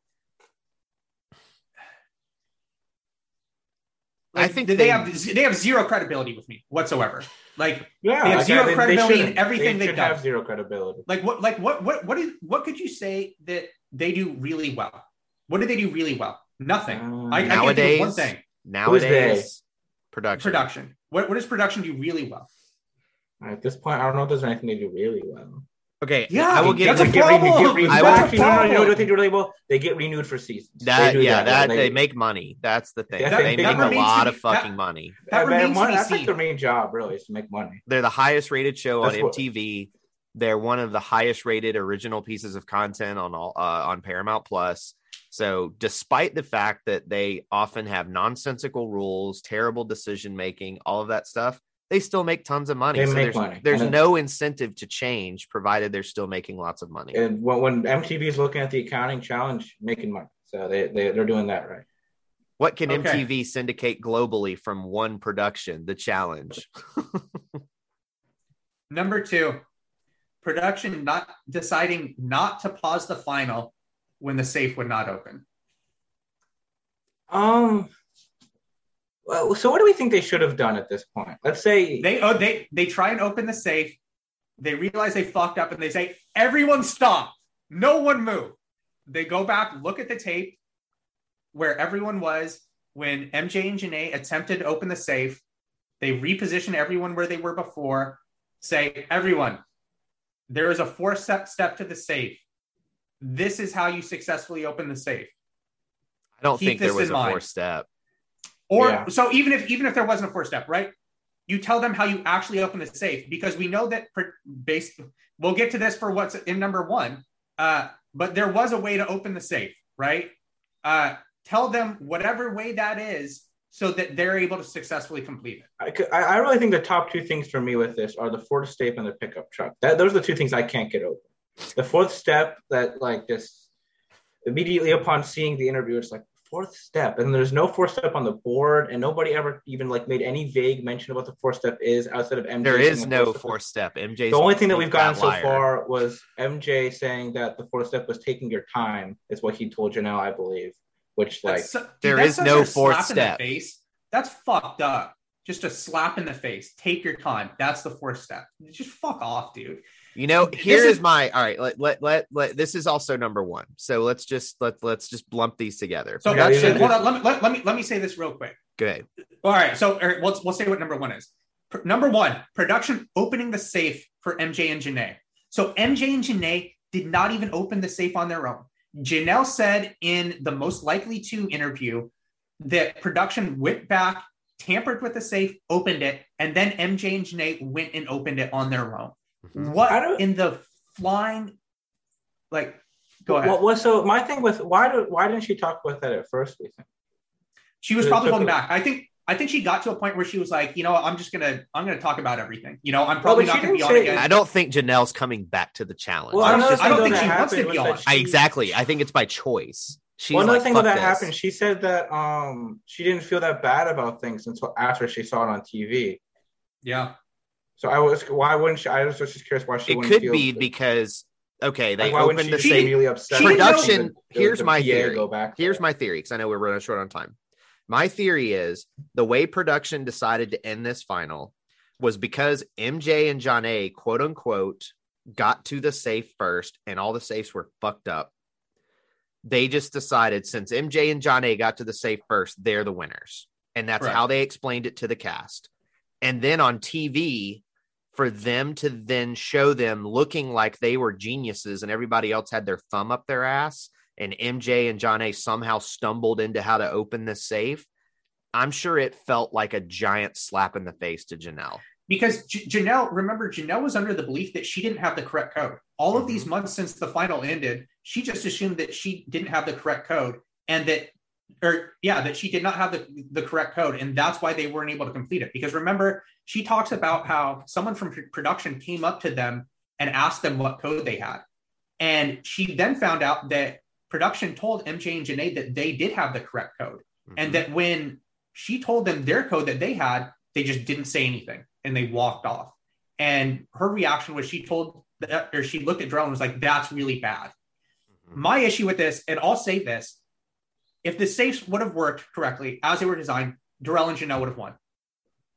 Like, I think they, they have they have zero credibility with me whatsoever. Like, yeah, they have like, zero I mean, credibility they in everything they they've done. Have zero credibility. Like what? Like what? What? What is? What could you say that they do really well? What do they do really well? Nothing. Um, I, nowadays, I one thing. Nowadays, production. Production. What? What does production do really well? At this point, I don't know if there's anything they do really well. Okay, yeah, I will get. That's a problem. Re- I will actually no, no, you know what they do really well? They get renewed for seasons. That they yeah, that, that they, they make money. That's the thing. That, they that make a lot of be, fucking that, money. That, that remains money, to be that's seen. Like their main job, really, is to make money. They're the highest rated show that's on M T V. What, They're one of the highest rated original pieces of content on all uh, on Paramount Plus. So, despite the fact that they often have nonsensical rules, terrible decision making, all of that stuff, they still make tons of money. They so make there's, money. There's and no incentive to change, provided they're still making lots of money. And when, when M T V is looking at the accounting challenge, making money. So they, they, they're doing that right. What can okay. M T V syndicate globally from one production? The Challenge. Number two, production not deciding not to pause the final when the safe would not open. Um... Well, so what do we think they should have done at this point? Let's say they oh, they they try and open the safe. They realize they fucked up and they say, everyone stop. No one move. They go back, look at the tape where everyone was when M J and Janae attempted to open the safe. They reposition everyone where they were before. Say, everyone, there is a four-step step to the safe. This is how you successfully open the safe. I don't Keep think there was a four-step. Or yeah. so even if even if there wasn't a four step, right? You tell them how you actually open the safe, because we know that per, based we'll get to this for what's in number one. Uh, but there was a way to open the safe, right? Uh, tell them whatever way that is, so that they're able to successfully complete it. I, I really think the top two things for me with this are the fourth step and the pickup truck. That, those are the two things I can't get over. The fourth step, that like just immediately upon seeing the interview, it's like. Fourth step, and there's no fourth step on the board, and nobody ever even like made any vague mention of what the fourth step is outside of M J. There is no fourth step. M J's the only thing that we've gotten so far was M J saying that the fourth step was taking your time, is what he told Janelle, I believe. Which like so, there is no fourth step. That's fucked up. Just a slap in the face. Take your time. That's the fourth step. Just fuck off, dude. You know, here is my all right. Let, let let let this is also number one. So let's just let let's just lump these together. So yeah, yeah, yeah. hold on. Let me let, let me let me say this real quick. Good. All right. So all right, we'll we'll say what number one is. Pr- number one, production opening the safe for M J and Janae. So M J and Janae did not even open the safe on their own. Janelle said in the most likely to interview that production went back, tampered with the safe, opened it, and then M J and Janae went and opened it on their own. What in the flying, like, go ahead. Well, well, so my thing with why do why didn't she talk about that at first? We think she was probably holding back. I think I think she got to a point where she was like, you know, I'm just gonna I'm gonna talk about everything. You know, I'm probably well, not gonna be on say, again. I don't think Janelle's coming back to the challenge. Well, I don't, just, I don't think she wants to be on. She, I, exactly, I think it's by choice. She's well, another like, thing that this. happened, she said that um she didn't feel that bad about things until after she saw it on T V. Yeah. So I was, why wouldn't she, I was just curious why she it wouldn't It could be because, okay, they like, opened the safe. Really upset production, here's my theory. Here's my theory, because I know we're running short on time. My theory is the way production decided to end this final was because M J and Janae, quote unquote, got to the safe first and all the safes were fucked up. They just decided since M J and Janae got to the safe first, they're the winners. And that's right. How they explained it to the cast. And then on T V... for them to then show them looking like they were geniuses and everybody else had their thumb up their ass and M J and Janae somehow stumbled into how to open the safe. I'm sure it felt like a giant slap in the face to Janelle. Because J- Janelle, remember, Janelle was under the belief that she didn't have the correct code. All of mm-hmm. these months since the final ended, she just assumed that she didn't have the correct code and that, or yeah, that she did not have the, the correct code. And that's why they weren't able to complete it. Because remember, she talks about how someone from production came up to them and asked them what code they had. And she then found out that production told M J and Janae that they did have the correct code. Mm-hmm. And that when she told them their code that they had, they just didn't say anything and they walked off. And her reaction was she told, or she looked at Darrell and was like, that's really bad. Mm-hmm. My issue with this, and I'll say this, if the safes would have worked correctly as they were designed, Darrell and Janelle would have won.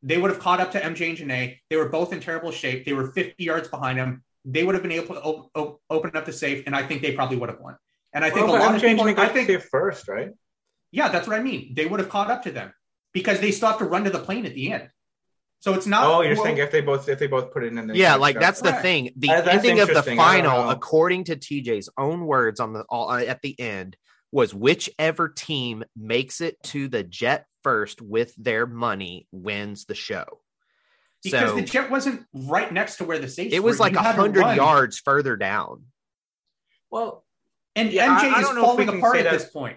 They would have caught up to M J and Janae. They were both in terrible shape. They were fifty yards behind them. They would have been able to op- op- open up the safe, and I think they probably would have won. And I think well, a lot of people, I think they're first, right? Yeah, that's what I mean. They would have caught up to them because they still have to run to the plane at the end. So it's not. Oh, you're well, saying if they both if they both put it in. Their yeah, like that's right. the thing. The that's ending of the final, according to T J's own words, on the all, uh, at the end was whichever team makes it to the jet first with their money wins the show. Because so, the jet wasn't right next to where the safes were. It was were. like a hundred yards further down. Well, and yeah, M J I, I is falling apart at that. this point.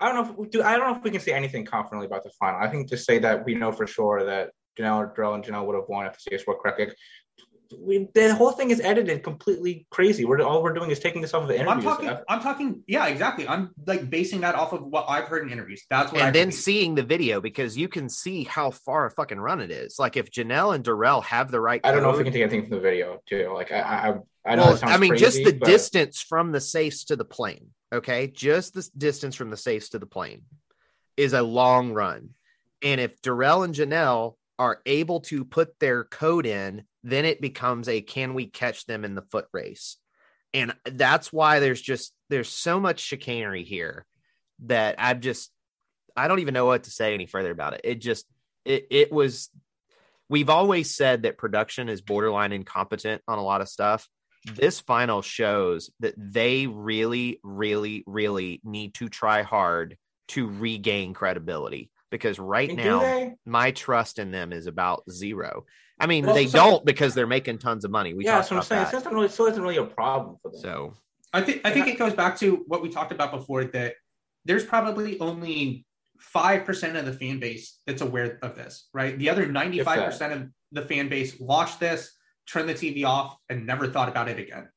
I don't know. If, do I don't know if we can say anything confidently about the final. I think to say that we know for sure that Janelle, Darrell, and Janelle would have won if the stakes were correct. We, the whole thing is edited completely crazy. We're all we're doing is taking this off of the interviews. I'm talking. Stuff. I'm talking. Yeah, exactly. I'm like basing that off of what I've heard in interviews. That's what. And I've then believed. Seeing the video because you can see how far a fucking run it is. Like if Janelle and Darrell have the right. I don't code, know if we can take anything from the video too. Like I, I, I know. Well, it sounds I mean, crazy, just the but... distance from the safes to the plane. Okay, just the distance from the safes to the plane is a long run. And if Darrell and Janelle are able to put their code in, then it becomes a, can we catch them in the foot race? And that's why there's just, there's so much chicanery here that I've just, I don't even know what to say any further about it. It just, it, it was, we've always said that production is borderline incompetent on a lot of stuff. This final shows that they really, really, really need to try hard to regain credibility because right and now my trust in them is about zero. I mean, well, they so, don't because they're making tons of money. We yeah, that's what I'm saying. That. It's not really, it still isn't really a problem for them. So I think I think it goes back to what we talked about before, that there's probably only five percent of the fan base that's aware of this, right? The other ninety-five percent of the fan base watched this, turned the T V off, and never thought about it again.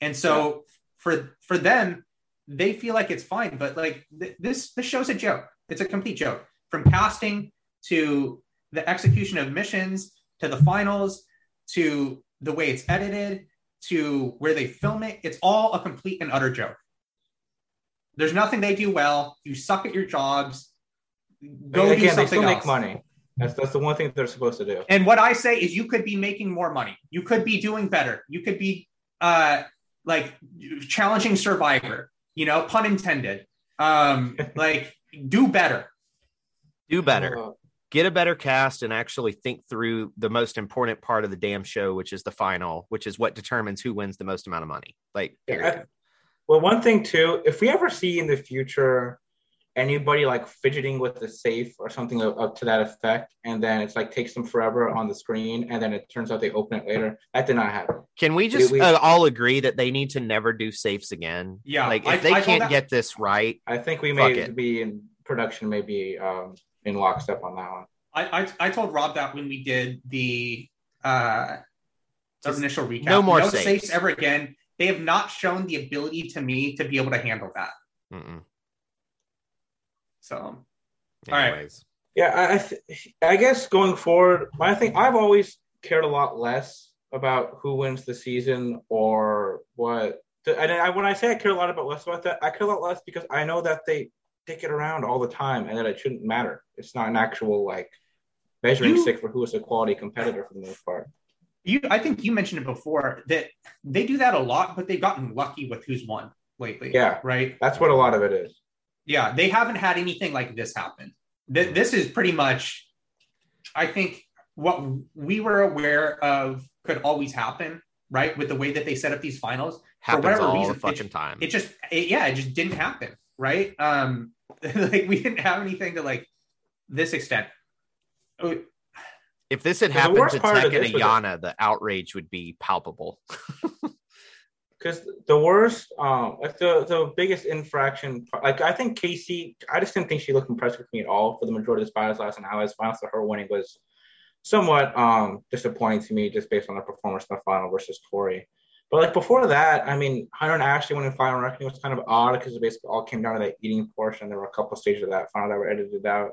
And so yeah. for for them, they feel like it's fine, but like th- this this show's a joke. It's a complete joke. From casting to the execution of missions to the finals to the way it's edited to where they film it, it's all a complete and utter joke. There's nothing they do well. You suck at your jobs. Go Again, do something they still else. Make money. That's, that's the one thing that they're supposed to do. And what I say is you could be making more money. You could be doing better. You could be uh, like challenging Survivor, you know, pun intended. Um, like do better. Do better. Uh, Get a better cast and actually think through the most important part of the damn show, which is the final, which is what determines who wins the most amount of money. Like, yeah, I, well, one thing too, if we ever see in the future anybody like fidgeting with the safe or something up to that effect, and then it's like takes them forever on the screen, and then it turns out they open it later. That did not happen. Can we just we, uh, all agree that they need to never do safes again? Yeah, like if I, they I can't get this right, I think we may it. be in production, maybe. Um, in lockstep on that one. I, I I told Rob that when we did the uh initial recap. No more no safes. safes ever again. They have not shown the ability to me to be able to handle that. Mm-mm. So, anyways. All right. Yeah, I th- I guess going forward, I think I've always cared a lot less about who wins the season or what. And I, when I say I care a lot about less about that, I care a lot less because I know that they. Stick it around all the time and that it shouldn't matter. It's not an actual like measuring you, stick for who is a quality competitor for the most part. You, I think you mentioned it before that they do that a lot, but they've gotten lucky with who's won lately. Yeah. Right. That's what a lot of it is. Yeah. They haven't had anything like this happen. Th- this is pretty much, I think what we were aware of could always happen, right? With the way that they set up these finals. Happens for whatever all reason, the fucking it, time. It just, it, yeah, it just didn't happen. Right. Um, like we didn't have anything to like this extent. If this had happened to Tech and Ayana, the outrage would be palpable. Because the worst, um, like the the biggest infraction, like I think Casey, I just didn't think she looked impressed with me at all for the majority of the Spies, Lies and Allies finals. So her winning was somewhat um, disappointing to me, just based on her performance in the final versus Tori. But, like, before that, I mean, Hunter and Ashley winning Final Reckoning was kind of odd because it basically all came down to that eating portion. There were a couple of stages of that final that were edited out.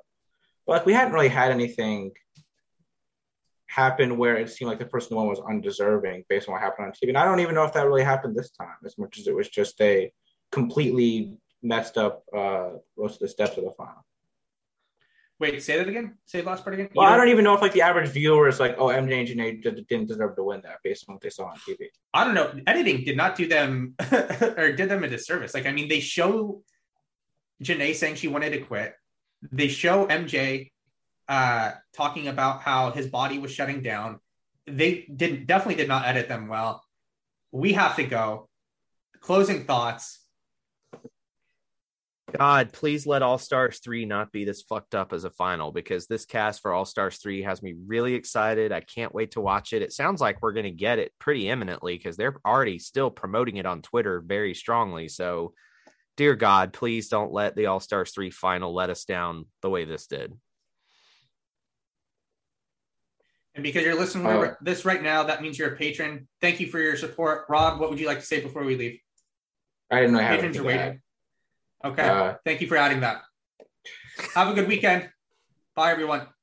But, like, we hadn't really had anything happen where it seemed like the person who won was undeserving based on what happened on T V. And I don't even know if that really happened this time as much as it was just a completely messed up uh, most of the steps of the final. Wait, say that again? Say the last part again? Well, you I don't even know if like the average viewer is like, oh, M J and Janae did, didn't deserve to win that based on what they saw on T V. I don't know. Editing did not do them or did them a disservice. Like, I mean, they show Janae saying she wanted to quit. They show M J uh, talking about how his body was shutting down. They didn't definitely did not edit them well. We have to go. Closing thoughts. God, please let All-Stars three not be this fucked up as a final, because this cast for All-Stars three has me really excited. I can't wait to watch it. It sounds like we're going to get it pretty imminently because they're already still promoting it on Twitter very strongly. So, dear God, please don't let the All-Stars three final let us down the way this did. And because you're listening to oh. this right now, that means you're a patron. Thank you for your support. Rob, what would you like to say before we leave? I didn't know how to do that. Okay. Uh, Thank you for adding that. Have a good weekend. Bye, everyone.